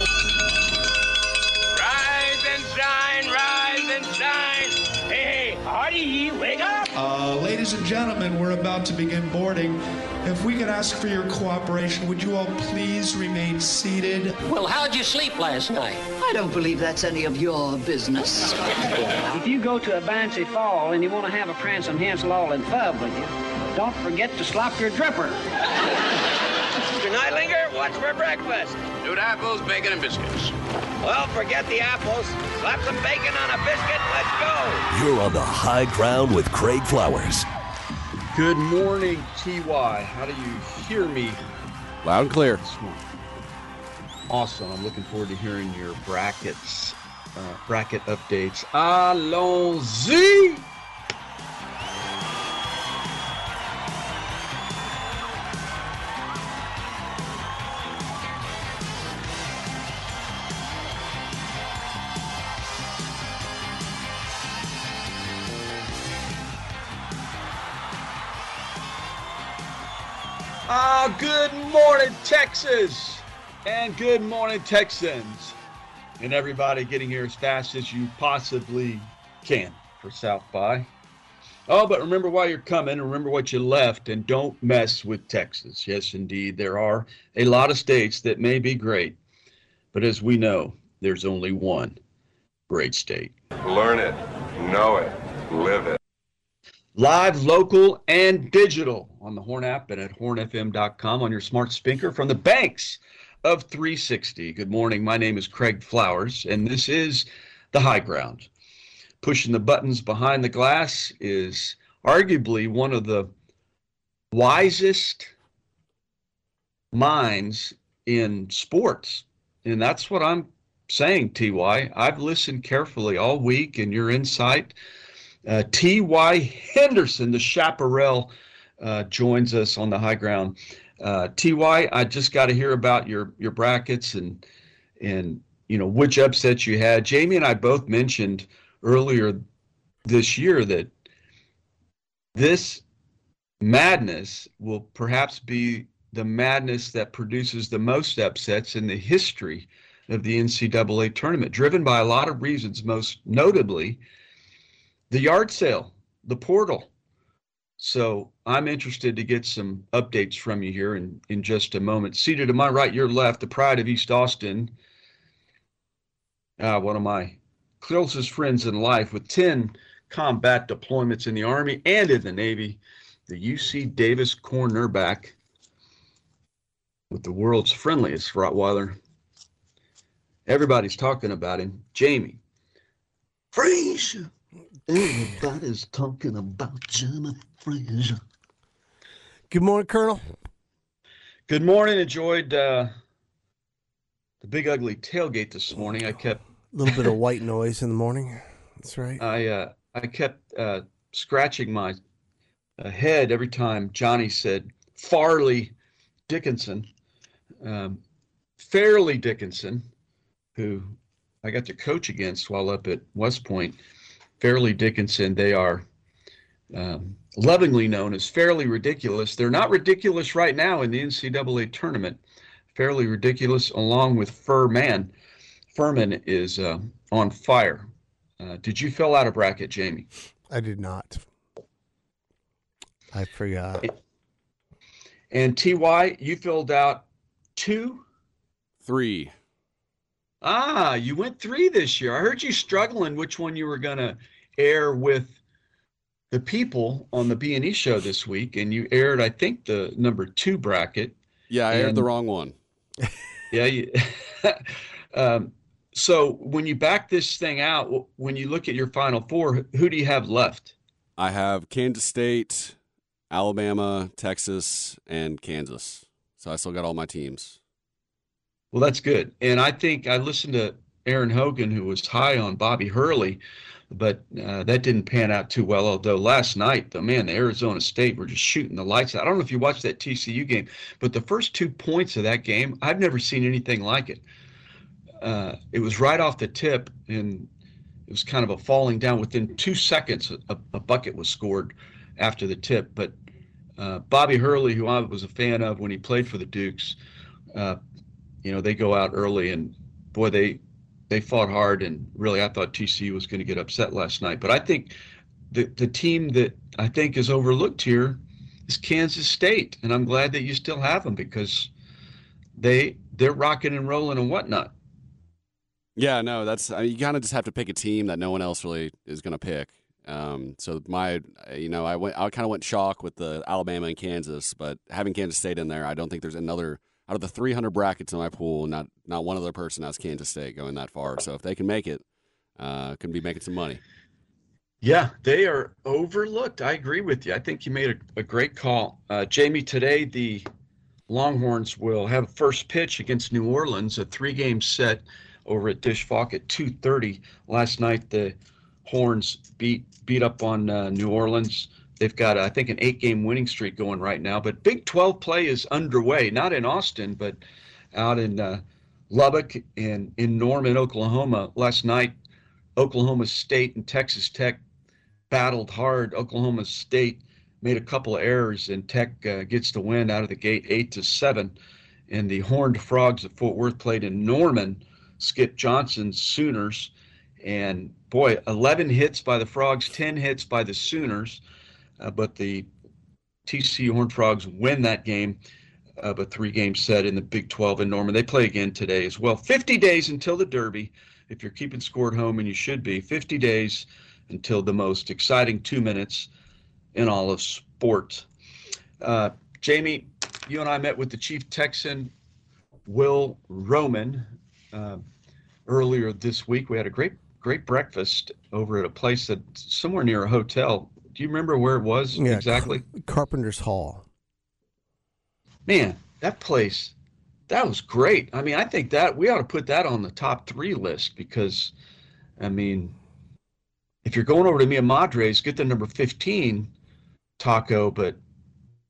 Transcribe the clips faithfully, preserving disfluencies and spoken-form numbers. Rise and shine, rise and shine. Hey, hey, Hardy, wake up! Uh, ladies and gentlemen, we're about to begin boarding. If we could ask for your cooperation, would you all please remain seated? Well, how'd you sleep last night? I don't believe that's any of your business. If you go to a Bancy Fall and you want to have a prance and Hansel all in fub with you, don't forget to slop your dripper. Mister Nightlinger, what's for breakfast? Dude, apples, bacon, and biscuits. Well, forget the apples. Slap some bacon on a biscuit. Let's go. You're on the high ground with Craig Flowers. Good morning, T Y. How do you hear me? Loud and clear. Awesome. I'm looking forward to hearing your brackets, uh, bracket updates. Allons-y! Ah, good morning, Texas, and good morning, Texans, and everybody getting here as fast as you possibly can for South by. Oh, but remember why you're coming, and remember what you left, and don't mess with Texas. Yes, indeed, there are a lot of states that may be great, but as we know, there's only one great state. Learn it, know it, live it. Live, local, and digital on the Horn app and at horn f m dot com on your smart speaker from the banks of three sixty. Good morning. My name is Craig Flowers, and this is The High Ground. Pushing the buttons behind the glass is arguably one of the wisest minds in sports, and that's what I'm saying, T Y. I've listened carefully all week, and your insight. Uh, T Y. Henderson, the chaparral, uh, joins us on the high ground. Uh, T Y, I just got to hear about your your brackets and, and you know, which upsets you had. Jamie and I both mentioned earlier this year that this madness will perhaps be the madness that produces the most upsets in the history of the N C double A tournament, driven by a lot of reasons, most notably the yard sale, the portal. So I'm interested to get some updates from you here in, in just a moment. Seated to my right, your left, the pride of East Austin, uh, one of my closest friends in life with ten combat deployments in the Army and in the Navy, the U C Davis cornerback with the world's friendliest Rottweiler. Everybody's talking about him. Jamie Frazier. Everybody's talking about Jamie Frazier. Good morning, Colonel. Good morning. Enjoyed uh, the big ugly tailgate this morning. I kept a little bit of white noise in the morning. That's right. I uh, I kept uh, scratching my uh, head every time Johnny said Fairleigh Dickinson, um, Fairleigh Dickinson, who I got to coach against while up at West Point. Fairleigh Dickinson, they are um, lovingly known as Fairleigh Ridiculous. They're not ridiculous right now in the N C double A tournament. Fairleigh Ridiculous, along with Furman. Furman is uh, on fire. Uh, did you fill out a bracket, Jamie? I did not. I forgot. And, and T Y, you filled out two? Three. Ah, you went three this year. I heard you struggling which one you were going to air with the people on the B and E show this week, and you aired, I think, the number two bracket. Yeah, I and, aired the wrong one. Yeah. You, um, so when you back this thing out, when you look at your Final Four, who do you have left? I have Kansas State, Alabama, Texas, and Kansas. So I still got all my teams. Well, that's good. And I think I listened to Aaron Hogan, who was high on Bobby Hurley, but uh, that didn't pan out too well. Although last night, the man, the Arizona State were just shooting the lights out. I don't know if you watched that T C U game, but the first two points of that game, I've never seen anything like it. Uh, it was right off the tip, and it was kind of a falling down. Within two seconds, a, a bucket was scored after the tip. But uh, Bobby Hurley, who I was a fan of when he played for the Dukes, uh, you know, they go out early, and boy, they they fought hard. And really, I thought T C U was going to get upset last night. But I think the the team that I think is overlooked here is Kansas State, and I'm glad that you still have them because they they're rocking and rolling and whatnot. Yeah, no, that's I mean, you kind of just have to pick a team that no one else really is going to pick. Um, so my, you know, I went, I kind of went shock with the Alabama and Kansas, but having Kansas State in there, I don't think there's another out of the three hundred brackets in my pool. Not not one other person has Kansas State going that far. So if they can make it, uh, could be making some money. Yeah, they are overlooked. I agree with you. I think you made a, a great call, uh, Jamie. Today the Longhorns will have first pitch against New Orleans, a three-game set over at Dish Falk at two thirty. Last night, the Horns beat beat up on uh, New Orleans. They've got, I think, an eight-game winning streak going right now. But Big twelve play is underway, not in Austin, but out in uh, Lubbock and in Norman, Oklahoma. Last night, Oklahoma State and Texas Tech battled hard. Oklahoma State made a couple of errors, and Tech uh, gets the win out of the gate, eight to seven. And the Horned Frogs of Fort Worth played in Norman, Skip Johnson's Sooners, and boy, eleven hits by the Frogs, ten hits by the Sooners, uh, but the T C U Horned Frogs win that game of a three-game set in the Big twelve in Norman. They play again today as well. fifty days until the Derby, if you're keeping score at home, and you should be, fifty days until the most exciting two minutes in all of sport. Uh, Jamie, you and I met with the Chief Texan, Will Roman, Uh, earlier this week. We had a great, great breakfast over at a place that somewhere near a hotel. Do you remember where it was yeah, exactly? Car- Carpenter's Hall. Man, that place, that was great. I mean, I think that we ought to put that on the top three list because, I mean, if you're going over to Mia Madre's, get the number fifteen taco, but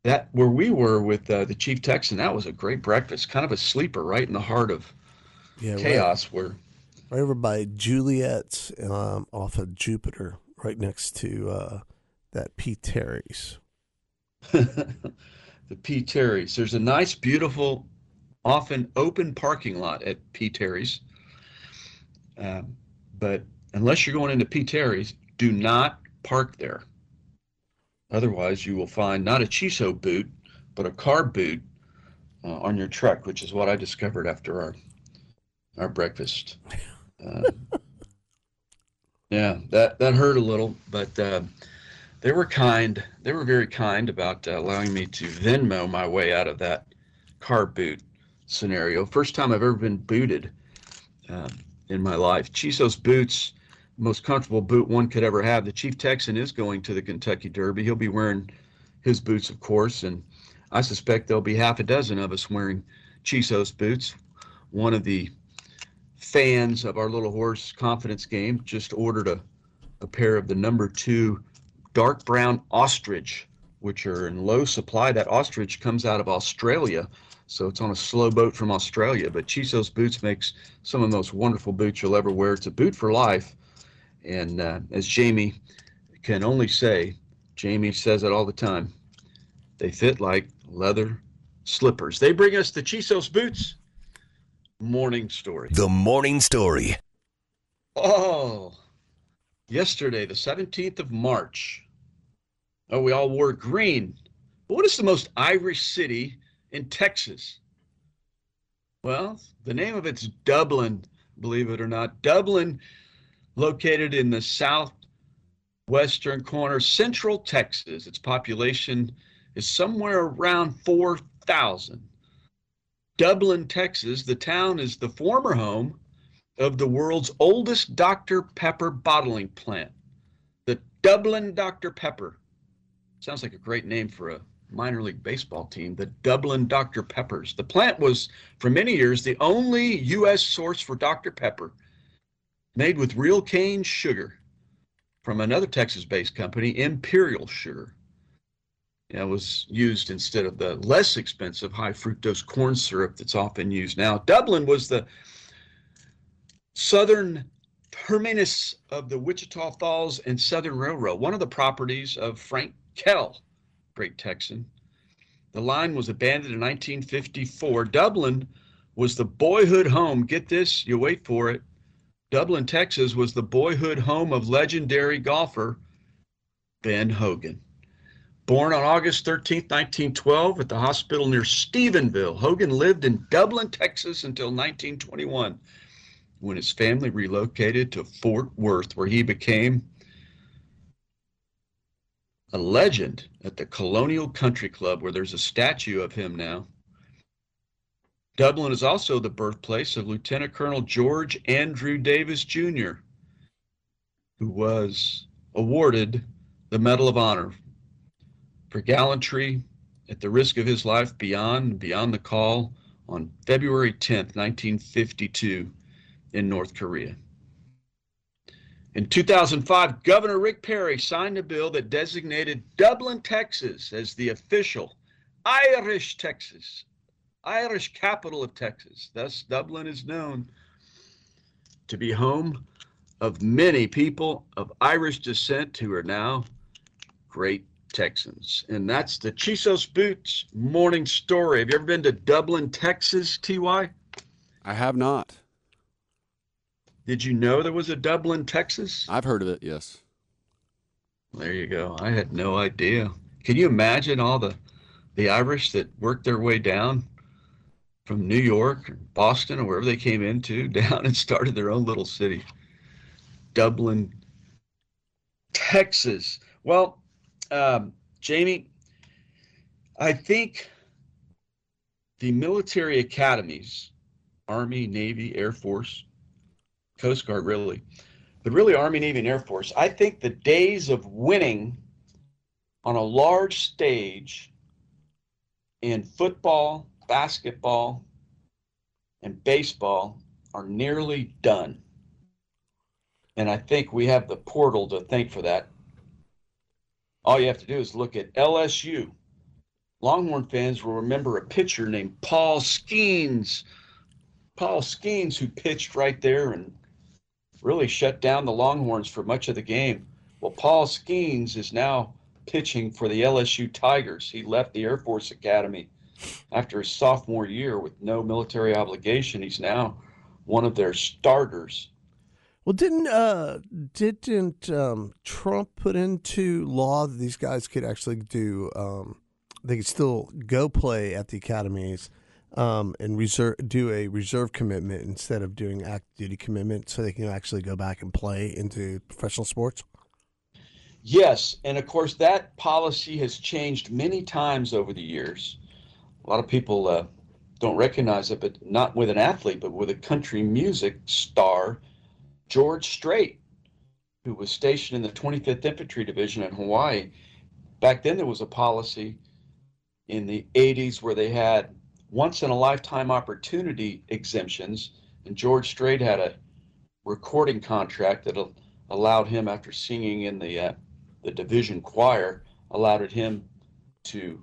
that where we were with uh, the Chief Texan, that was a great breakfast, kind of a sleeper right in the heart of Yeah, chaos right, where right over by Juliet's um, off of Jupiter, right next to uh, that P. Terry's. The P. Terry's. There's a nice, beautiful, often open parking lot at P. Terry's. Um, but unless you're going into P. Terry's, do not park there. Otherwise, you will find not a Chisos boot, but a car boot uh, on your truck, which is what I discovered after our Our breakfast. Uh, yeah, that, that hurt a little, but uh, they were kind. They were very kind about uh, allowing me to Venmo my way out of that car boot scenario. First time I've ever been booted uh, in my life. Chisos boots, most comfortable boot one could ever have. The Chief Texan is going to the Kentucky Derby. He'll be wearing his boots, of course, and I suspect there'll be half a dozen of us wearing Chisos boots. One of the fans of our Little Horse confidence game just ordered a, a pair of the number two dark brown ostrich, which are in low supply. That ostrich comes out of Australia, so it's on a slow boat from Australia. But Chisos Boots makes some of the most wonderful boots you'll ever wear. It's a boot for life. And uh, as Jamie can only say, Jamie says it all the time, they fit like leather slippers. They bring us the Chisos Boots Morning Story. The Morning Story. Oh, yesterday, the seventeenth of March. Oh, we all wore green. But what is the most Irish city in Texas? Well, the name of it's Dublin, believe it or not. Dublin, located in the southwestern corner, central Texas. Its population is somewhere around four thousand. Dublin, Texas, the town is the former home of the world's oldest Doctor Pepper bottling plant, the Dublin Doctor Pepper. Sounds like a great name for a minor league baseball team, the Dublin Doctor Peppers. The plant was, for many years, the only U S source for Doctor Pepper, made with real cane sugar from another Texas-based company, Imperial Sugar. It was used instead of the less expensive high-fructose corn syrup that's often used now. Dublin was the southern terminus of the Wichita Falls and Southern Railroad, one of the properties of Frank Kell, great Texan. The line was abandoned in nineteen fifty-four. Dublin was the boyhood home. Get this, you wait for it. Dublin, Texas was the boyhood home of legendary golfer Ben Hogan. Born on August thirteenth, nineteen twelve, at the hospital near Stephenville, Hogan lived in Dublin, Texas until nineteen twenty-one, when his family relocated to Fort Worth, where he became a legend at the Colonial Country Club, where there's a statue of him now. Dublin is also the birthplace of Lieutenant Colonel George Andrew Davis, Junior, who was awarded the Medal of Honor for gallantry at the risk of his life beyond beyond the call on February tenth, nineteen fifty-two in North Korea. In two thousand five, Governor Rick Perry signed a bill that designated Dublin, Texas as the official Irish Texas, Irish capital of Texas. Thus, Dublin is known to be home of many people of Irish descent who are now great Texans. And that's the Chisos Boots morning story. Have you ever been to Dublin, Texas, T Y? I have not. Did you know there was a Dublin, Texas? I've heard of it, yes. There you go. I had no idea. Can you imagine all the, the Irish that worked their way down from New York or Boston or wherever they came into, down and started their own little city? Dublin, Texas. Well, Um, Jamie, I think the military academies, Army, Navy, Air Force, Coast Guard really, but really Army, Navy, and Air Force, I think the days of winning on a large stage in football, basketball, and baseball are nearly done. And I think we have the portal to thank for that. All you have to do is look at L S U. Longhorn fans will remember a pitcher named Paul Skeens. Paul Skeens, who pitched right there and really shut down the Longhorns for much of the game. Well, Paul Skeens is now pitching for the L S U Tigers. He left the Air Force Academy after his sophomore year with no military obligation. He's now one of their starters. Well, didn't uh, didn't um, Trump put into law that these guys could actually do? Um, they could still go play at the academies um, and reserve, do a reserve commitment instead of doing active duty commitment, so they can actually go back and play into professional sports. Yes, and of course that policy has changed many times over the years. A lot of people uh, don't recognize it, but not with an athlete, but with a country music star. George Strait, who was stationed in the twenty-fifth Infantry Division in Hawaii. Back then there was a policy in the eighties where they had once-in-a-lifetime opportunity exemptions, and George Strait had a recording contract that allowed him, after singing in the, uh, the division choir, allowed him to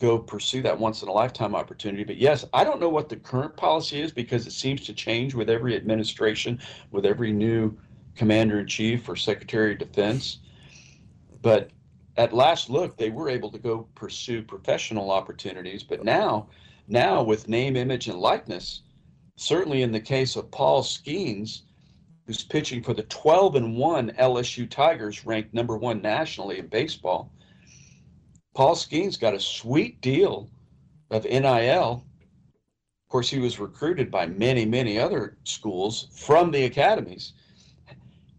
go pursue that once-in-a-lifetime opportunity. But yes, I don't know what the current policy is, because it seems to change with every administration, with every new commander-in-chief or secretary of defense. But at last look, they were able to go pursue professional opportunities. But now, now with name, image, and likeness, certainly in the case of Paul Skeens, who's pitching for the twelve and one L S U Tigers, ranked number one nationally in baseball, Paul Skeens got a sweet deal of N I L. Of course, he was recruited by many, many other schools from the academies.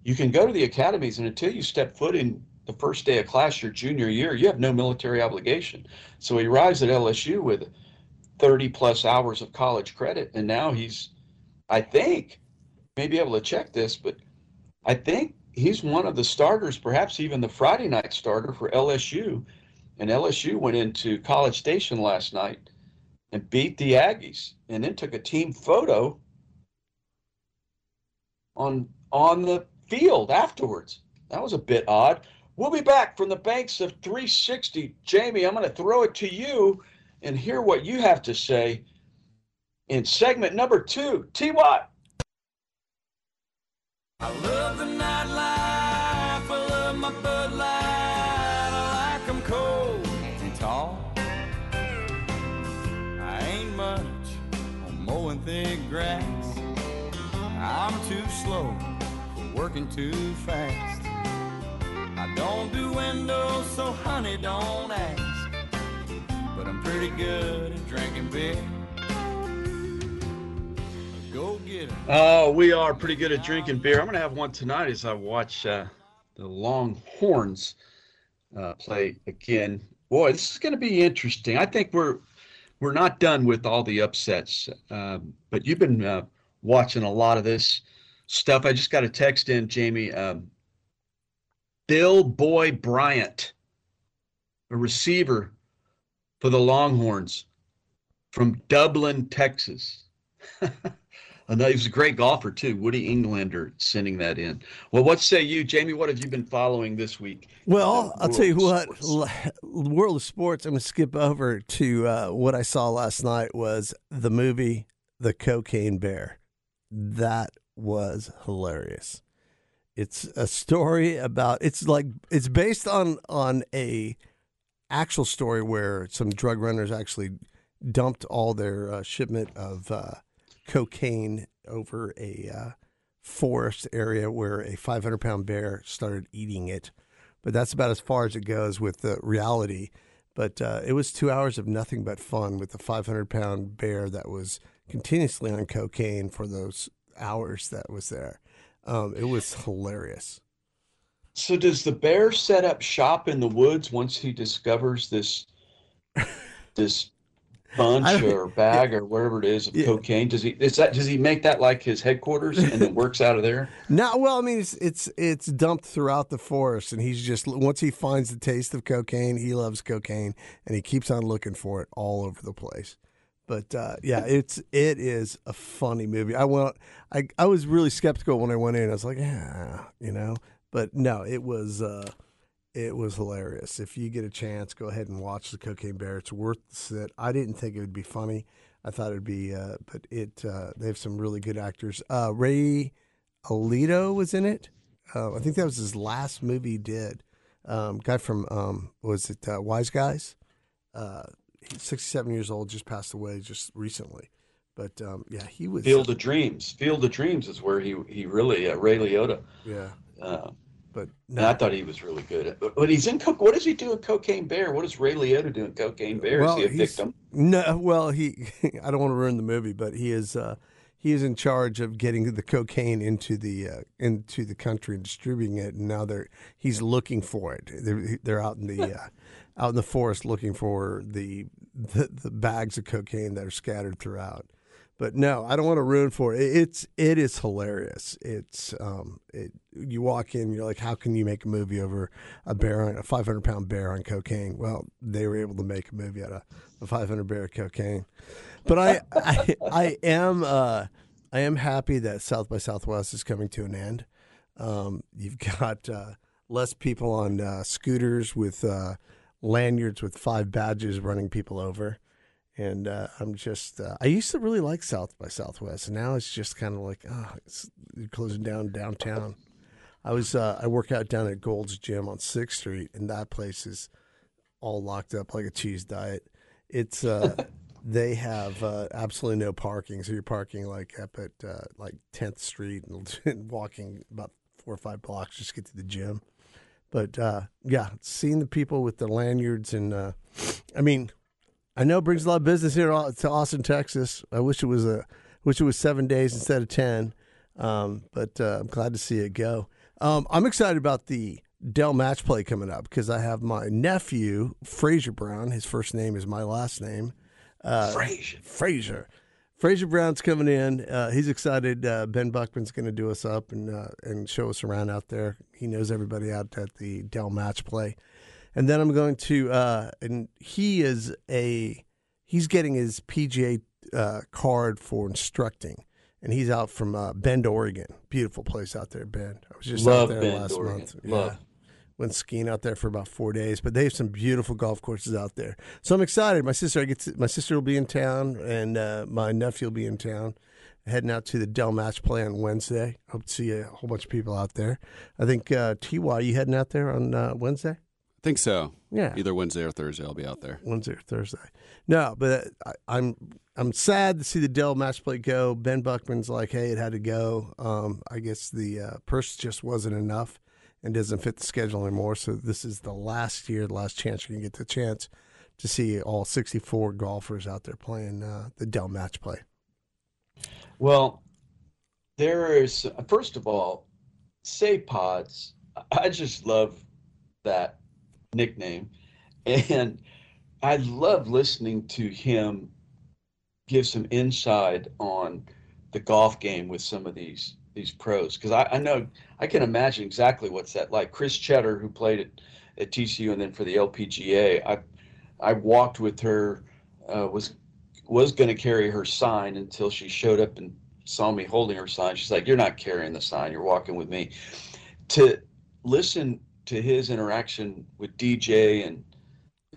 You can go to the academies, and until you step foot in the first day of class your junior year, you have no military obligation. So he arrives at L S U with thirty-plus hours of college credit, and now he's, I think, may be able to check this, but I think he's one of the starters, perhaps even the Friday night starter for L S U. And L S U went into College Station last night and beat the Aggies, and then took a team photo on on the field afterwards. That was a bit odd. We'll be back from the banks of three sixty. Jamie, I'm going to throw it to you and hear what you have to say in segment number two. T Y. I love the nightlife. I love my Bud Light. I like 'em cold and tall. I ain't much on mowing thick grass. I'm too slow for working too fast. I don't do windows, so honey, don't ask. But I'm pretty good at drinking beer. Oh, we are pretty good at drinking beer. I'm going to have one tonight as I watch uh, the Longhorns uh, play again. Boy, this is going to be interesting. I think we're we're not done with all the upsets, uh, but you've been uh, watching a lot of this stuff. I just got a text in, Jamie. Um, Bill Boy Bryant, a receiver for the Longhorns from Dublin, Texas. And he was a great golfer, too. Woody Englander sending that in. Well, what say you, Jamie? What have you been following this week? Well, I'll tell you what. World of sports, I'm going to skip over to uh, what I saw last night was the movie The Cocaine Bear. That was hilarious. It's a story about – it's like – it's based on, on a actual story where some drug runners actually dumped all their uh, shipment of uh, – cocaine over a uh, forest area where a five hundred pound bear started eating it. But that's about as far as it goes with the reality. But uh, it was two hours of nothing but fun with the five hundred pound bear that was continuously on cocaine for those hours that was there. Um, it was hilarious. So does the bear set up shop in the woods once he discovers this this bunch or bag or whatever it is of yeah. cocaine? Does he is that does he make that like his headquarters and it works out of there? No, well, I mean it's it's it's dumped throughout the forest, and he's just once he finds the taste of cocaine, he loves cocaine and he keeps on looking for it all over the place. But uh, yeah, it's it is a funny movie. I went I I was really skeptical when I went in. I was like, yeah, you know, but no, it was. Uh, It was hilarious. If you get a chance, go ahead and watch The Cocaine Bear. It's worth the sit. I didn't think it would be funny. I thought it would be, uh, but it uh, they have some really good actors. Uh, Ray Liotta was in it. Uh, I think that was his last movie he did. Um, guy from, um, what was it, uh, Wise Guys? Uh, he's sixty-seven years old, just passed away just recently. But, um, yeah, he was. Field of Dreams. Field of Dreams is where he, he really, uh, Ray Liotta. Yeah. Uh, But no. I thought he was really good at, but, but he's in coke. What does he do in Cocaine Bear? What does Ray Liotta do in Cocaine Bear? Well, is he a victim? No. Well, he. I don't want to ruin the movie, but he is. Uh, he is in charge of getting the cocaine into the uh, into the country and distributing it. And now they're he's looking for it. They're, they're out in the uh, out in the forest looking for the, the the bags of cocaine that are scattered throughout. But no, I don't want to ruin for it. It's it is hilarious. It's um, it, you walk in, you're like, how can you make a movie over a bear, on, a five hundred pound bear on cocaine? Well, they were able to make a movie out of a five hundred bear of cocaine. But I I, I am uh, I am happy that South by Southwest is coming to an end. Um, you've got uh, less people on uh, scooters with uh, lanyards with five badges running people over. And uh, I'm just, uh, I used to really like South by Southwest. And now it's just kind of like, oh, it's closing down downtown. I was, uh, I work out down at Gold's Gym on sixth Street, and that place is all locked up like a cheese diet. It's, uh, they have uh, absolutely no parking. So you're parking like up at uh, like tenth Street and, and walking about four or five blocks just to get to the gym. But uh, yeah, seeing the people with the lanyards and, uh, I mean, I know it brings a lot of business here to Austin, Texas. I wish it was a wish it was seven days instead of ten, um, but uh, I'm glad to see it go. Um, I'm excited about the Dell Match Play coming up because I have my nephew Frazier Brown. His first name is my last name. Uh, Frazier. Frazier. Frazier Brown's coming in. Uh, he's excited. Uh, Ben Buckman's going to do us up and uh, and show us around out there. He knows everybody out at the Dell Match Play. And then I'm going to, uh, and he is a, he's getting his P G A uh, card for instructing. And he's out from uh, Bend, Oregon. Beautiful place out there, Bend. I was just Love out there Bend, last Oregon. month. Love. Yeah. Went skiing out there for about four days. But they have some beautiful golf courses out there. So I'm excited. My sister I get to, my sister will be in town, and uh, my nephew will be in town. Heading out to the Dell Match Play on Wednesday. Hope to see a whole bunch of people out there. I think, uh, T Y, you heading out there on uh, Wednesday? I think so. Yeah. Either Wednesday or Thursday I'll be out there. Wednesday or Thursday. No, but I, I'm I'm sad to see the Dell Match Play go. Ben Buckman's like, hey, it had to go. Um, I guess the uh, purse just wasn't enough and doesn't fit the schedule anymore. So this is the last year, the last chance you can get the chance to see all sixty-four golfers out there playing uh, the Dell Match Play. Well, there is, first of all, say pods. I just love that nickname. And I love listening to him give some insight on the golf game with some of these these pros. Because I, I know, I can imagine exactly what's that like. Chris Cheddar, who played at, at T C U and then for the L P G A, I I walked with her, uh, was was going to carry her sign until she showed up and saw me holding her sign. She's like, you're not carrying the sign. You're walking with me. To listen to his interaction with D J and,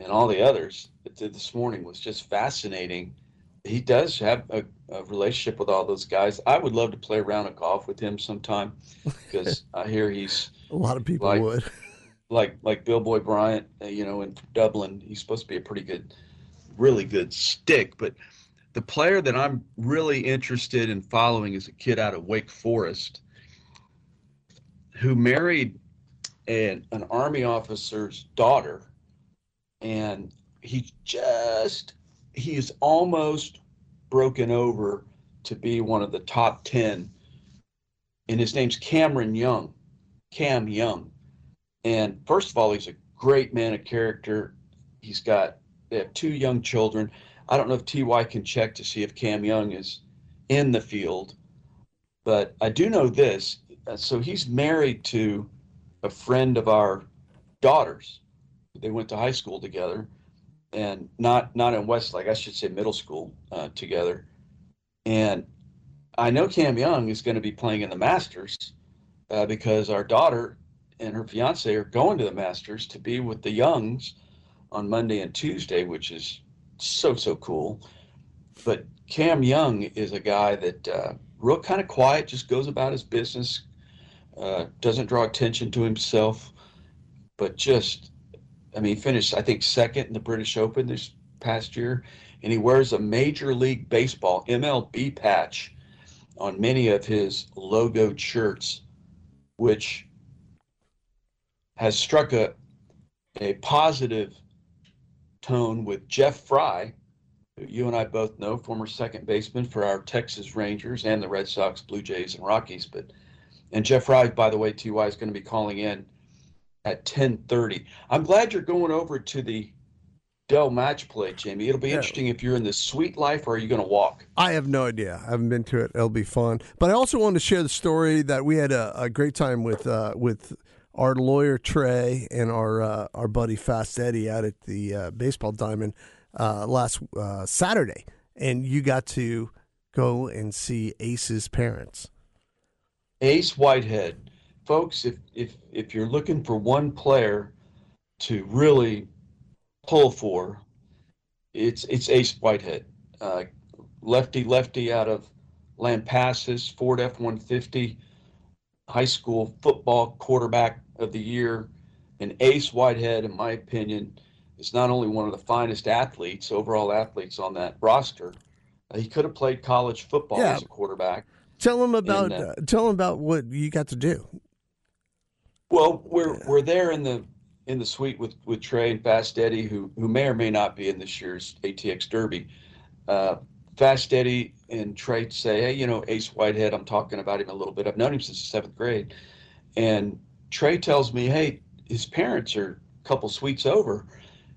and all the others this morning was just fascinating. He does have a, a relationship with all those guys. I would love to play a round of golf with him sometime because I hear he's a lot of people like, would like, like Bill Boy Bryant, you know, in Dublin, he's supposed to be a pretty good, really good stick. But the player that I'm really interested in following is a kid out of Wake Forest who married an, an Army officer's daughter, and he just he is almost broken over to be one of the top ten, and his name's Cameron Young Cam Young. And first of all, he's a great man of character. He's got They have two young children. I don't know if T Y can check to see if Cam Young is in the field, but I do know this. So he's married to a friend of our daughters. They went to high school together, and not not in Westlake. I should say middle school uh, together. And I know Cam Young is going to be playing in the Masters uh, because our daughter and her fiance are going to the Masters to be with the Youngs on Monday and Tuesday, which is so, so cool. But Cam Young is a guy that uh, real kind of quiet, just goes about his business, uh, doesn't draw attention to himself, but just, I mean, finished, I think, second in the British Open this past year, and he wears a Major League Baseball M L B patch on many of his logoed shirts, which has struck a, a positive tone with Jeff Fry, who you and I both know, former second baseman for our Texas Rangers and the Red Sox, Blue Jays, and Rockies. But and Jeff Fry, by the way, T Y is going to be calling in at ten thirty. I'm glad you're going over to the Dell Match Play, Jamie. It'll be yeah. interesting if you're in the suite life, or are you going to walk? I have no idea. I haven't been to it. It'll be fun. But I also wanted to share the story that we had a, a great time with uh, with. Our lawyer Trey and our uh, our buddy Fast Eddie out at the uh, baseball diamond uh, last uh, Saturday, and you got to go and see Ace's parents. Ace Whitehead, folks. If if if you're looking for one player to really pull for, it's it's Ace Whitehead, uh, lefty lefty out of Lampasas, Ford F one fifty, high school football quarterback of the year. And Ace Whitehead, in my opinion, is not only one of the finest athletes, overall athletes on that roster. Uh, he could have played college football yeah. as a quarterback. Tell him about and, uh, uh, tell him about what you got to do. Well, we're yeah. we're there in the in the suite with, with Trey and Fast Eddie, who who may or may not be in this year's A T X Derby. Uh, Fast Eddie and Trey say, hey, you know, Ace Whitehead, I'm talking about him a little bit. I've known him since the seventh grade. And Trey tells me, hey, his parents are a couple suites over.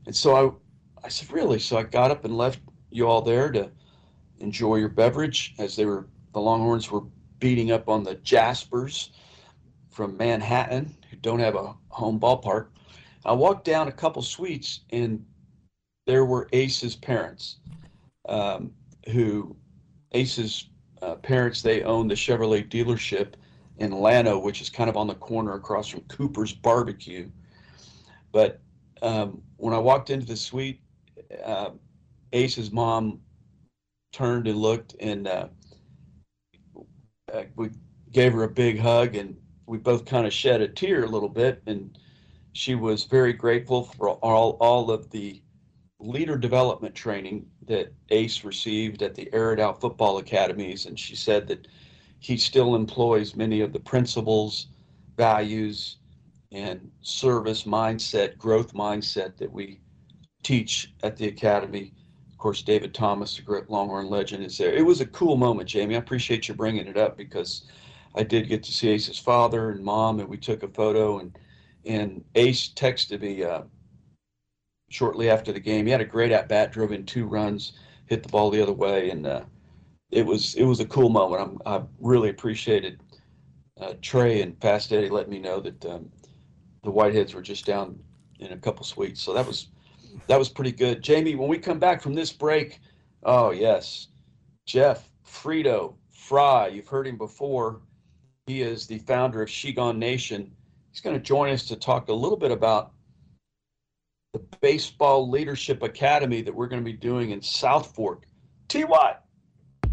And so I I said, really? So I got up and left you all there to enjoy your beverage as they were the Longhorns were beating up on the Jaspers from Manhattan, who don't have a home ballpark. I walked down a couple suites, and there were Ace's parents, um, who Ace's uh, parents, they own the Chevrolet dealership in Llano, which is kind of on the corner across from Cooper's Barbecue. But um, when I walked into the suite, uh, Ace's mom turned and looked, and uh, we gave her a big hug, and we both kind of shed a tear a little bit. And she was very grateful for all, all of the leader development training that Ace received at the Air It Out football academies. And she said that he still employs many of the principles, values, and service mindset, growth mindset that we teach at the academy. Of course, David Thomas, the great Longhorn legend, is there. It was a cool moment, Jamie. I appreciate you bringing it up, because I did get to see Ace's father and mom, and we took a photo, and and Ace texted me uh, shortly after the game. He had a great at-bat, drove in two runs, hit the ball the other way, and uh, it was it was a cool moment. I'm, I really appreciated uh, Trey and Fast Eddie letting me know that um, the Whiteheads were just down in a couple suites. So that was that was pretty good. Jamie, when we come back from this break, oh, yes, Jeff Frito Fry, you've heard him before. He is the founder of She Gone Nation. He's going to join us to talk a little bit about the Baseball Leadership Academy that we're going to be doing in South Fork. T Y.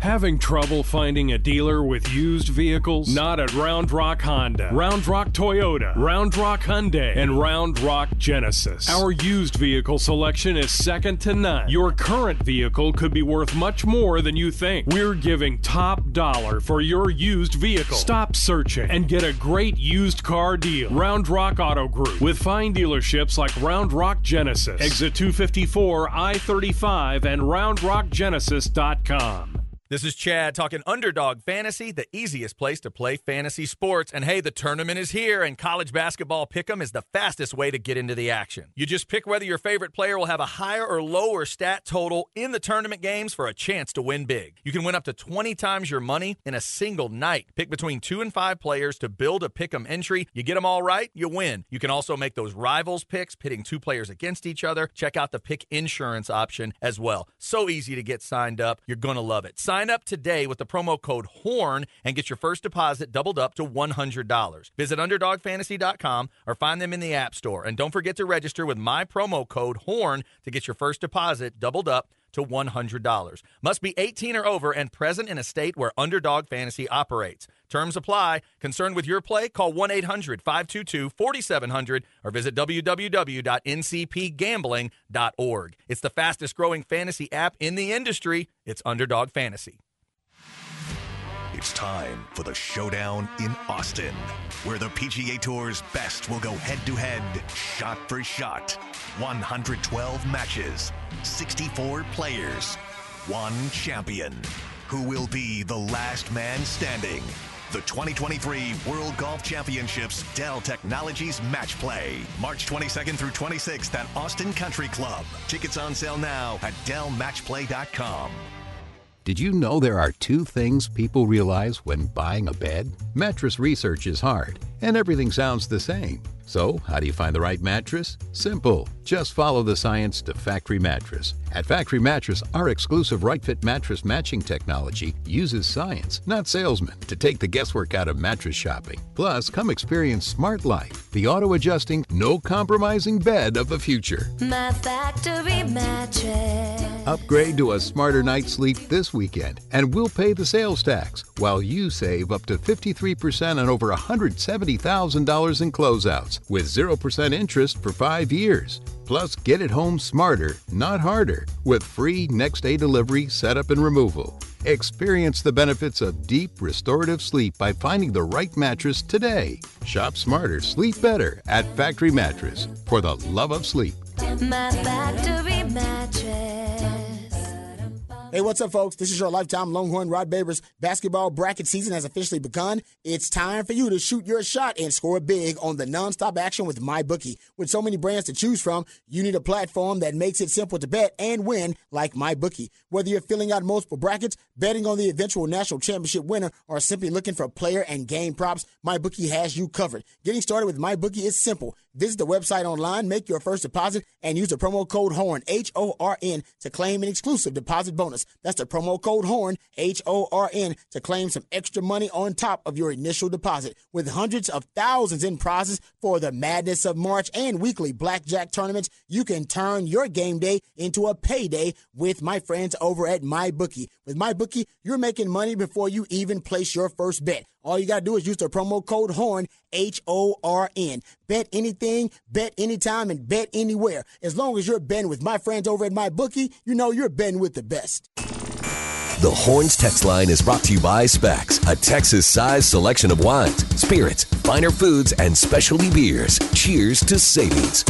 Having trouble finding a dealer with used vehicles? Not at Round Rock Honda, Round Rock Toyota, Round Rock Hyundai, and Round Rock Genesis. Our used vehicle selection is second to none. Your current vehicle could be worth much more than you think. We're giving top dollar for your used vehicle. Stop searching and get a great used car deal. Round Rock Auto Group, with fine dealerships like Round Rock Genesis, exit two fifty-four, I thirty-five, and round rock genesis dot com. This is Chad talking Underdog Fantasy, the easiest place to play fantasy sports. And hey, the tournament is here, and college basketball pick'em is the fastest way to get into the action. You just pick whether your favorite player will have a higher or lower stat total in the tournament games for a chance to win big. You can win up to twenty times your money in a single night. Pick between two and five players to build a pick'em entry. You get them all right, you win. You can also make those rivals picks, pitting two players against each other. Check out the pick insurance option as well. So easy to get signed up. You're going to love it. Sign up today with the promo code HORN and get your first deposit doubled up to one hundred dollars. Visit underdog fantasy dot com or find them in the App Store. And don't forget to register with my promo code HORN to get your first deposit doubled up to one hundred dollars. Must be eighteen or over and present in a state where Underdog Fantasy operates. Terms apply. Concerned with your play? Call one eight hundred five two two four seven zero zero or visit w w w dot n c p gambling dot org. It's the fastest growing fantasy app in the industry. It's Underdog Fantasy. It's time for the showdown in Austin, where the P G A Tour's best will go head-to-head, shot for shot. one hundred twelve matches, sixty-four players, one champion. Who will be the last man standing? The twenty twenty-three World Golf Championships Dell Technologies Match Play, March twenty-second through twenty-sixth at Austin Country Club. Tickets on sale now at dell match play dot com. Did you know there are two things people realize when buying a bed? Mattress research is hard, and everything sounds the same. So, how do you find the right mattress? Simple. Just follow the science to Factory Mattress. At Factory Mattress, our exclusive RightFit mattress matching technology uses science, not salesmen, to take the guesswork out of mattress shopping. Plus, come experience Smart Life, the auto-adjusting, no-compromising bed of the future. My Factory Mattress. Upgrade to a smarter night's sleep this weekend, and we'll pay the sales tax, while you save up to fifty-three percent on over one hundred seventy thousand dollars in closeouts, with zero percent interest for five years. Plus, get it home smarter, not harder, with free next-day delivery, setup, and removal. Experience the benefits of deep, restorative sleep by finding the right mattress today. Shop smarter, sleep better at Factory Mattress, for the love of sleep. My Factory Mattress. Hey, what's up, folks? This is your lifetime Longhorn Rod Babers. Basketball bracket season has officially begun. It's time for you to shoot your shot and score big on the nonstop action with MyBookie. With so many brands to choose from, you need a platform that makes it simple to bet and win like MyBookie. Whether you're filling out multiple brackets, betting on the eventual national championship winner, or simply looking for player and game props, MyBookie has you covered. Getting started with MyBookie is simple. Visit the website online, make your first deposit, and use the promo code HORN, H O R N, to claim an exclusive deposit bonus. That's the promo code HORN, H O R N, to claim some extra money on top of your initial deposit. With hundreds of thousands in prizes for the madness of March and weekly blackjack tournaments, you can turn your game day into a payday with my friends over at MyBookie. With MyBookie, you're making money before you even place your first bet. All you got to do is use the promo code HORN, H O R N. Bet anything, bet anytime, and bet anywhere. As long as you're betting with my friends over at MyBookie, you know you're betting with the best. The Horns Text Line is brought to you by Specs, a Texas-sized selection of wines, spirits, finer foods, and specialty beers. Cheers to savings.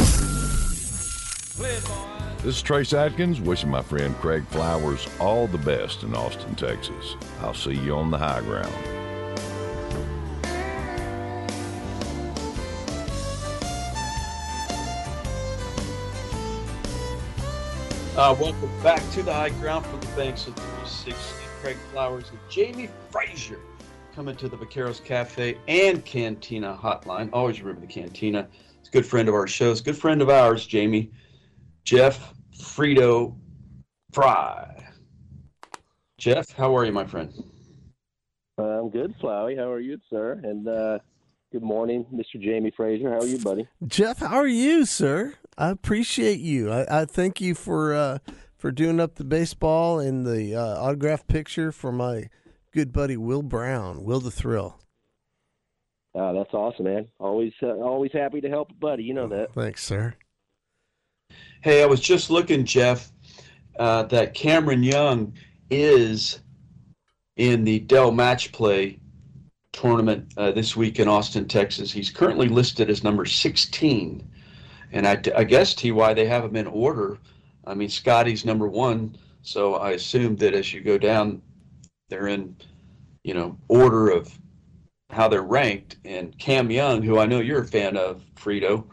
This is Trace Atkins wishing my friend Craig Flowers all the best in Austin, Texas. I'll see you on the high ground. Uh, welcome back to the High Ground from the Banks of three sixty. Craig Flowers and Jamie Frazier coming to the Vaqueros Cafe and Cantina Hotline. Always remember the Cantina. It's a good friend of our show's, good friend of ours, Jamie. Jeff Frito Fry. Jeff, how are you, my friend? I'm good, Flowey. How are you, sir? And uh, good morning, Mister Jamie Frazier. How are you, buddy? Jeff, how are you, sir? I appreciate you. I, I thank you for uh, for doing up the baseball and the uh, autographed picture for my good buddy Will Brown, Will the Thrill. Oh, that's awesome, man. Always uh, always happy to help a buddy. You know that. Thanks, sir. Hey, I was just looking, Jeff, uh, that Cameron Young is in the Dell Match Play tournament uh, this week in Austin, Texas. He's currently listed as number sixteen. And I, I guess, T Y, they have them in order. I mean, Scotty's number one, so I assume that as you go down, they're in, you know, order of how they're ranked. And Cam Young, who I know you're a fan of, Frito,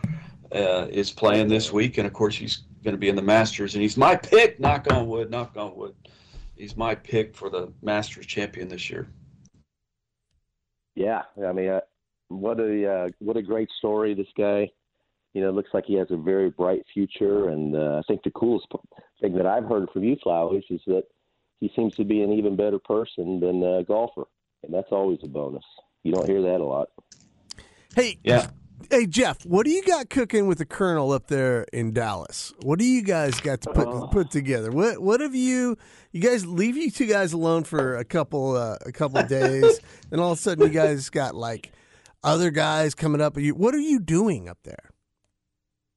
uh, is playing this week. And, of course, he's going to be in the Masters. And he's my pick, knock on wood, knock on wood. He's my pick for the Masters champion this year. Yeah, I mean, uh, what a uh, what a great story this guy. You know, it looks like he has a very bright future, and uh, I think the coolest thing that I've heard from you, Flowers, is that he seems to be an even better person than a golfer, and that's always a bonus. You don't hear that a lot. Hey, yeah. Hey, Jeff, what do you got cooking with the Colonel up there in Dallas? What do you guys got to put oh. put together? What what have you you guys leave you two guys alone for a couple uh, a couple of days, and all of a sudden you guys got like other guys coming up? You what are you doing up there?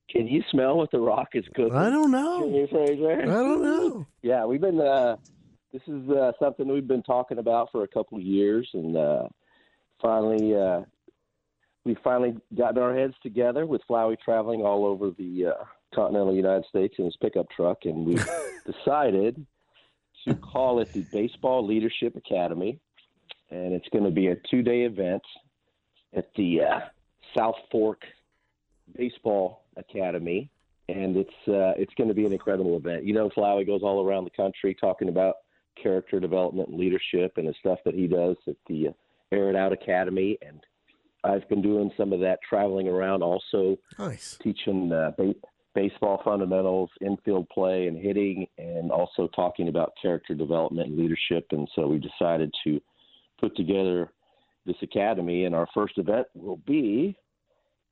Can you smell what the Rock is cooking? I don't know. Fraser? I don't know. Yeah, we've been. Uh, this is uh, something we've been talking about for a couple of years, and uh, finally, uh, we finally gotten our heads together with Flowey traveling all over the uh, continental United States in his pickup truck, and we decided to call it the Baseball Leadership Academy, and it's going to be a two-day event at the uh, South Fork Baseball Academy, and it's uh, it's going to be an incredible event. You know, Flowey goes all around the country talking about character development and leadership and the stuff that he does at the Air It Out Academy, and I've been doing some of that traveling around also. Nice. Teaching uh, ba- baseball fundamentals, infield play and hitting, and also talking about character development and leadership, and so we decided to put together this academy, and our first event will be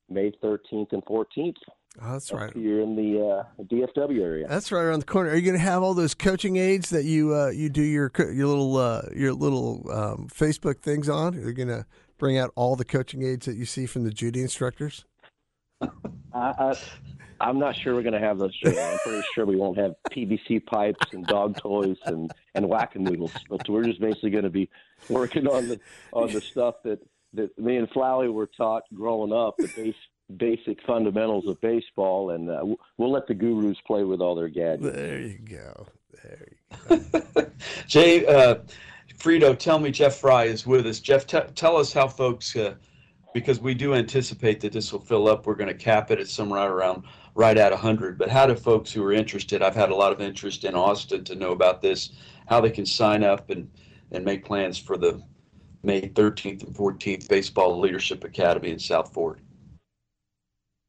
May thirteenth and fourteenth. Oh, that's right. Here in the uh, D F W area. That's right around the corner. Are you going to have all those coaching aides that you uh, you do your your little uh, your little um, Facebook things on? Are you going to bring out all the coaching aides that you see from the Judy instructors? I, I, I'm not sure we're going to have those. I'm pretty sure we won't have P V C pipes and dog toys and and whack-a-noodles. But we're just basically going to be working on the on the stuff that. that me and Flowey were taught growing up, the base, basic fundamentals of baseball, and uh, we'll let the gurus play with all their gadgets. There you go. There you Jay, uh, Frito, tell me Jeff Fry is with us. Jeff, t- tell us how folks, uh, because we do anticipate that this will fill up. We're going to cap it at somewhere around right at one hundred. But how do folks who are interested, I've had a lot of interest in Austin to know about this, how they can sign up and, and make plans for the May thirteenth and fourteenth Baseball Leadership Academy in South Fort.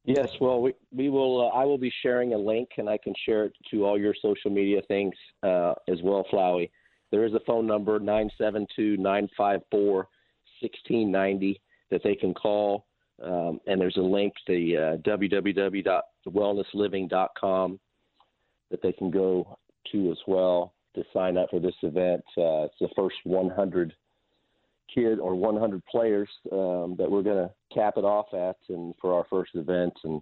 Yes, well, we, we will. Uh, I will be sharing a link, and I can share it to all your social media things uh, as well, Flowey. There is a phone number, nine seven two, nine five four, one six nine zero, that they can call, um, and there's a link, the uh, w w w dot wellness living dot com, that they can go to as well to sign up for this event. Uh, it's the first one hundred kid or one hundred players um, that we're going to cap it off at, and for our first event, and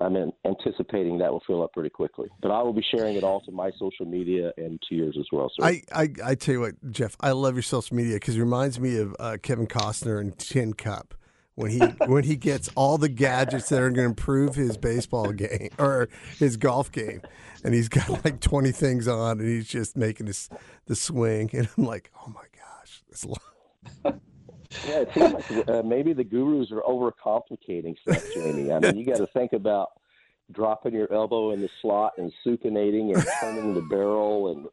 I'm anticipating that will fill up pretty quickly. But I will be sharing it all to my social media and to yours as well, sir. I, I, I tell you what, Jeff, I love your social media because it reminds me of uh, Kevin Costner and Tin Cup when he when he gets all the gadgets that are going to improve his baseball game or his golf game, and he's got like twenty things on, and he's just making this the swing, and I'm like, oh my gosh, that's a lot. Yeah, it seems like uh, maybe the gurus are overcomplicating stuff, Jamie. I mean, you got to think about dropping your elbow in the slot and supinating and turning the barrel and,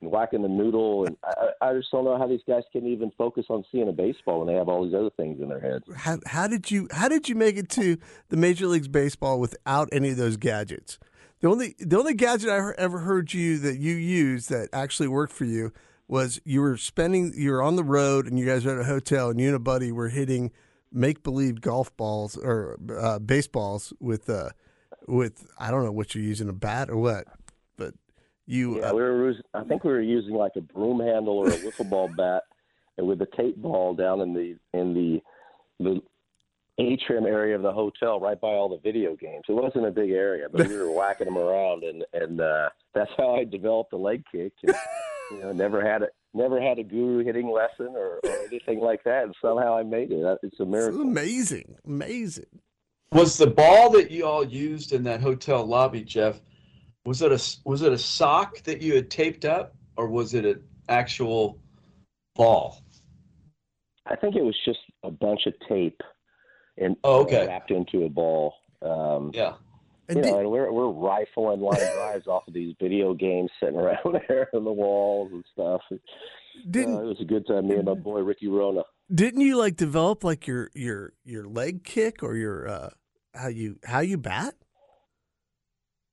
and whacking the noodle. And I, I just don't know how these guys can even focus on seeing a baseball when they have all these other things in their heads. How, how did you How did you make it to the Major League Baseball without any of those gadgets? The only The only gadget I ever heard you that you used that actually worked for you was you were spending, you were on the road, and you guys were at a hotel, and you and a buddy were hitting make-believe golf balls or uh, baseballs with, uh, with I don't know what you're using, a bat or what, but you... Yeah, uh, we were, I think we were using like a broom handle or a wiffle ball bat and with a tape ball down in the in the the atrium area of the hotel right by all the video games. It wasn't a big area, but we were whacking them around, and, and uh, that's how I developed the leg kick. And, you know, never had a never had a guru hitting lesson or, or anything like that, and somehow I made it. It's a miracle. It's amazing, amazing. Was the ball that you all used in that hotel lobby, Jeff? Was it a was it a sock that you had taped up, or was it an actual ball? I think it was just a bunch of tape and oh, okay. wrapped into a ball. Um, yeah. You know, and we're we're rifling line drives off of these video games sitting around there on the walls and stuff. Didn't uh, it was a good time, me and my boy Ricky Rona. Didn't you like develop like your your, your leg kick or your uh, how you how you bat?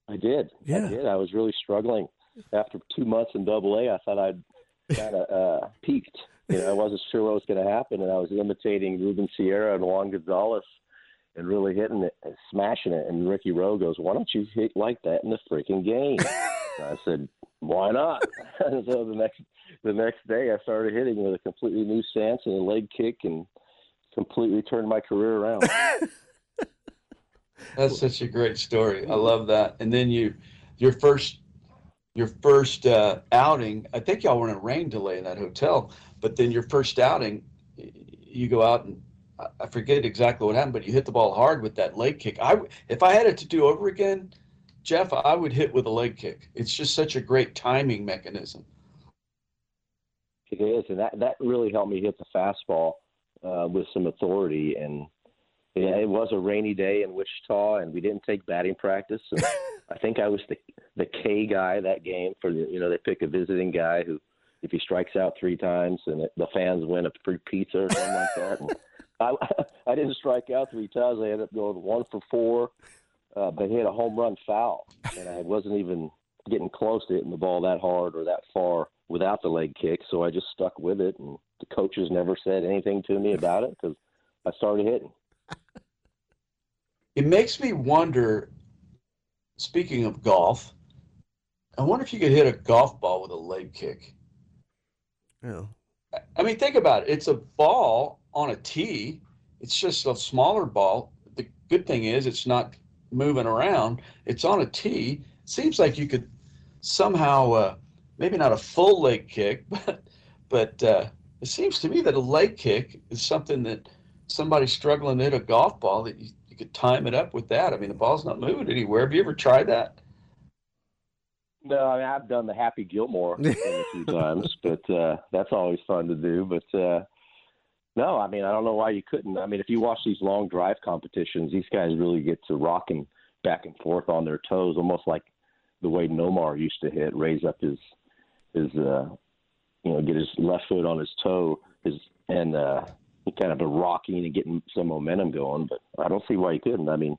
I did. Yeah. I did. I was really struggling after two months in Double A. I thought I'd kind of uh, peaked. You know, I wasn't sure what was going to happen, and I was imitating Ruben Sierra and Juan Gonzalez. And really hitting it and smashing it. And Ricky Rowe goes, why don't you hit like that in the freaking game? I said, why not? And so the next the next day I started hitting with a completely new stance and a leg kick and completely turned my career around. That's such a great story. I love that. And then you, your first your first uh, outing, I think y'all were in a rain delay in that hotel, but then your first outing, you go out and I forget exactly what happened, but you hit the ball hard with that leg kick. I, if I had it to do over again, Jeff, I would hit with a leg kick. It's just such a great timing mechanism. It is, and that, that really helped me hit the fastball uh, with some authority. And yeah, it was a rainy day in Wichita, and we didn't take batting practice. And I think I was the the K guy that game. For the, you know, they pick a visiting guy who, if he strikes out three times, and it, the fans win a free pizza or something like that. And, I, I didn't strike out three times. I ended up going one for four, uh, but hit a home run foul, and I wasn't even getting close to hitting the ball that hard or that far without the leg kick. So I just stuck with it, and the coaches never said anything to me about it because I started hitting. It makes me wonder. Speaking of golf, I wonder if you could hit a golf ball with a leg kick. Yeah. I mean, think about it. It's a ball on a tee. It's just a smaller ball. The good thing is it's not moving around. It's on a tee. Seems like you could somehow, uh, maybe not a full leg kick, but but uh, it seems to me that a leg kick is something that somebody struggling to hit a golf ball, that you, you could time it up with that. I mean, the ball's not moving anywhere. Have you ever tried that? No, I mean, I've done the Happy Gilmore thing a few times, but uh, that's always fun to do. But uh, no, I mean, I don't know why you couldn't. I mean, if you watch these long drive competitions, these guys really get to rocking back and forth on their toes, almost like the way Nomar used to hit, raise up his, his uh, you know, get his left foot on his toe, his and uh, kind of a rocking and getting some momentum going. But I don't see why you couldn't. I mean,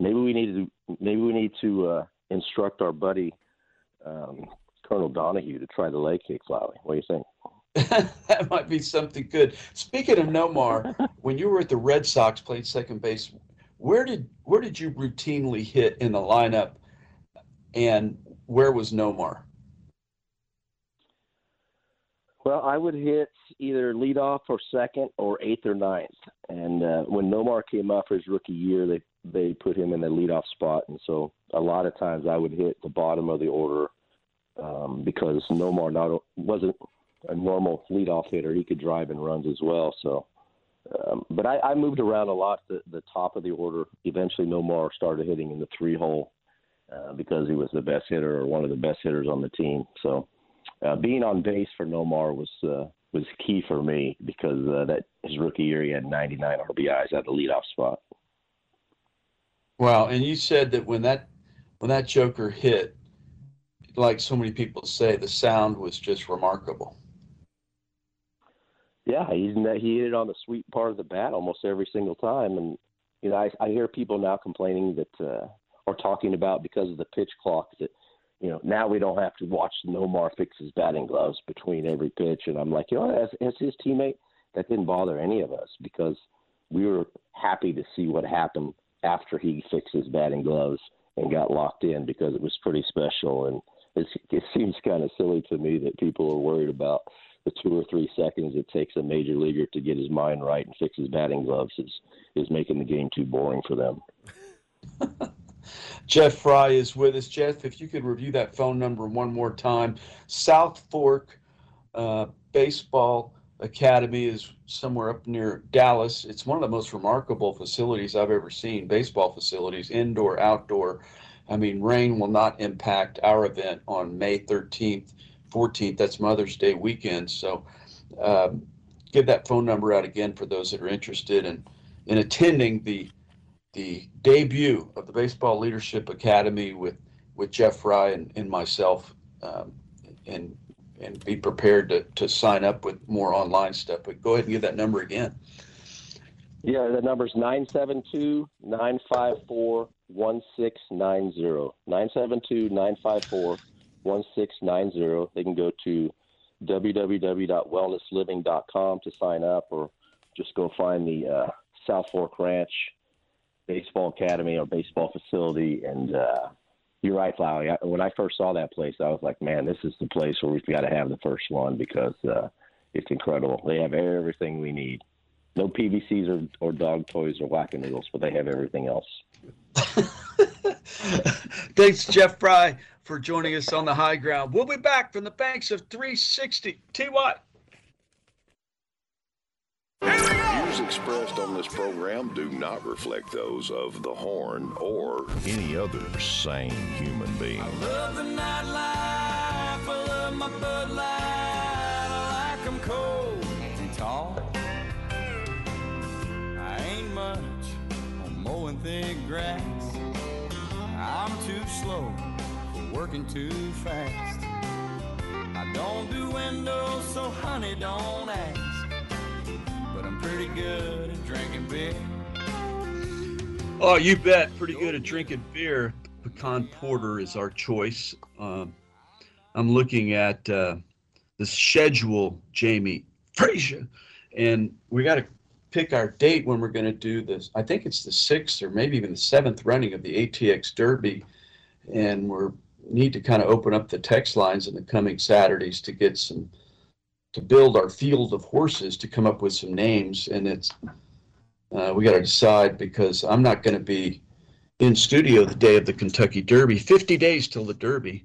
maybe we need to maybe we need to uh, instruct our buddy. Um, Colonel Donahue to try the leg kick, Flowey. What do you think? That might be something good. Speaking of Nomar, when you were at the Red Sox, played second base, where did where did you routinely hit in the lineup, and where was Nomar? Well, I would hit either leadoff or second or eighth or ninth. And uh, when Nomar came up for his rookie year, they they put him in the leadoff spot, and so a lot of times I would hit the bottom of the order um, because Nomar not wasn't a normal leadoff hitter. He could drive in runs as well. So, um, but I, I moved around a lot. The, the top of the order. Eventually, Nomar started hitting in the three hole uh, because he was the best hitter or one of the best hitters on the team. So, uh, being on base for Nomar was uh, was key for me because uh, that his rookie year he had ninety-nine R B Is at the leadoff spot. Wow, and you said that when that when that joker hit, like so many people say, the sound was just remarkable. Yeah, he he hit it on the sweet part of the bat almost every single time, and you know I, I hear people now complaining that uh, or talking about because of the pitch clock that you know now we don't have to watch Nomar fix his batting gloves between every pitch, and I'm like you know as, as his teammate that didn't bother any of us because we were happy to see what happened after he fixed his batting gloves and got locked in because it was pretty special. And it's, it seems kind of silly to me that people are worried about the two or three seconds it takes a major leaguer to get his mind right and fix his batting gloves is, is making the game too boring for them. Jeff Fry is with us. Jeff, if you could review that phone number one more time. South Fork uh, Baseball Academy is somewhere up near Dallas. It's one of the most remarkable facilities I've ever seen, baseball facilities, indoor, outdoor. I mean, rain will not impact our event on May thirteenth, fourteenth. That's Mother's Day weekend. So um, give that phone number out again for those that are interested in, in attending the the debut of the Baseball Leadership Academy with, with Jeff Fry and, and myself um, and and be prepared to, to sign up with more online stuff. But go ahead and give that number again. Yeah, the number's nine seven two, nine five four, one six nine zero. nine seven two, nine five four, one six nine zero. They can go to w w w dot wellness living dot com to sign up or just go find the uh, South Fork Ranch Baseball Academy or baseball facility and uh, – you're right, Flowey. When I first saw that place, I was like, man, this is the place where we've got to have the first one because uh, it's incredible. They have everything we need. No P V Cs or, or dog toys or whack-a-noodles, but they have everything else. Thanks, Jeff Fry, for joining us on The High Ground. We'll be back from the banks of three sixty. T Y. Expressed on this program do not reflect those of The Horn or any other sane human being. I love the nightlife, I love my Bud Light, I like 'em cold and tall. I ain't much on mowing thick grass, I'm too slow for working too fast. I don't do windows, so honey, don't ask. Pretty good at drinking beer. Oh, you bet. Pretty good at drinking beer. Pecan Porter is our choice. Um, I'm looking at uh, the schedule, Jamie Frazier, and we got to pick our date when we're going to do this. I think it's the sixth or maybe even the seventh running of the A T X Derby, and we need to kind of open up the text lines in the coming Saturdays to get some to build our field of horses to come up with some names. And it's, uh, we got to decide because I'm not going to be in studio the day of the Kentucky Derby, fifty days till the Derby,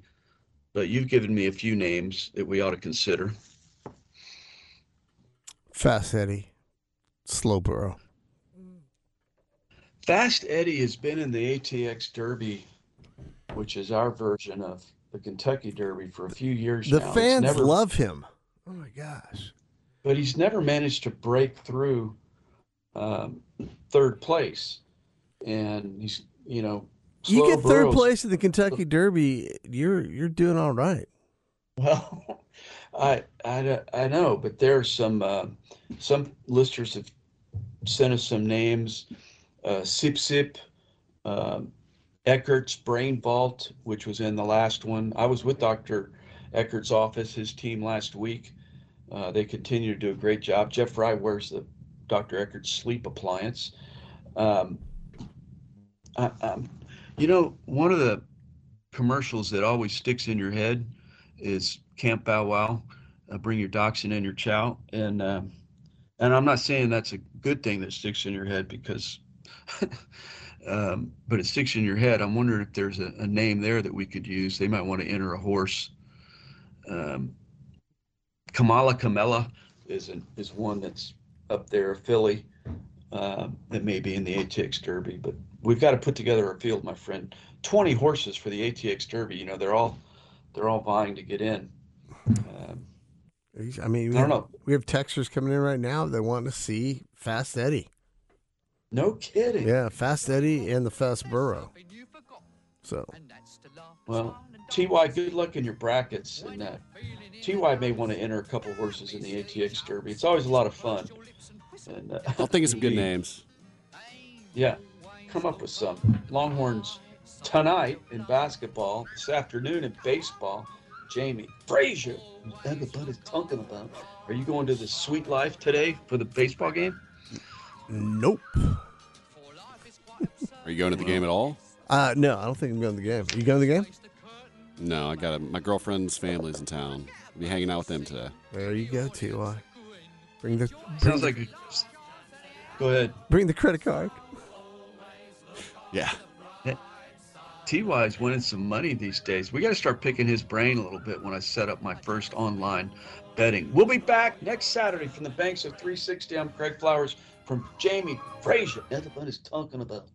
but you've given me a few names that we ought to consider. Fast Eddie, Slowborough. Fast Eddie has been in the A T X Derby, which is our version of the Kentucky Derby for a few years now. The fans never, love him. Oh, my gosh. But he's never managed to break through um, third place. And he's, you know, you get third Burroughs. place in the Kentucky Derby, you're you're doing all right. Well, I I, I know, but there are some uh, some listeners have sent us some names: uh, Sip Sip, uh, Eckert's Brain Vault, which was in the last one. I was with Doctor Eckert's office, his team last week. Uh, they continue to do a great job. Jeff Fry wears the Doctor Eckert's sleep appliance. Um, I, I'm. You know, one of the commercials that always sticks in your head is Camp Bow Wow, uh, bring your dachshund and your chow. And uh, and I'm not saying that's a good thing that sticks in your head, because, um, but it sticks in your head. I'm wondering if there's a, a name there that we could use. They might want to enter a horse. Um, Kamala Camella is, an, is one that's up there, a filly, uh, that may be in the A T X Derby, but we've got to put together a field, my friend. Twenty horses for the A T X Derby. You know, they're all they're all vying to get in. Um, I mean, we I don't have, know. We have texters coming in right now that want to see Fast Eddie. No kidding. Yeah, Fast Eddie and the Fast Burrow. So, well, T Y, good luck in your brackets in that. T Y may want to enter a couple horses in the A T X Derby. It's always a lot of fun. And, uh, I'll think of some good names. Yeah. Come up with some. Longhorns tonight in basketball, this afternoon in baseball. Jamie Frazier, everybody's talking about. Are you going to the Sweet Life today for the baseball game? Nope. Are you going to the game at all? Uh, no, I don't think I'm going to the game. Are you going to the game? No, I got my girlfriend's family's in town. I'll be hanging out with them today. There you go, T Y. Bring the. Bring Sounds the, like. A, go ahead. Bring the credit card. Yeah. T Y's winning some money these days. We got to start picking his brain a little bit when I set up my first online betting. We'll be back next Saturday from the banks of three sixty. I'm Craig Flowers from Jamie Frazier. Everybody's talking about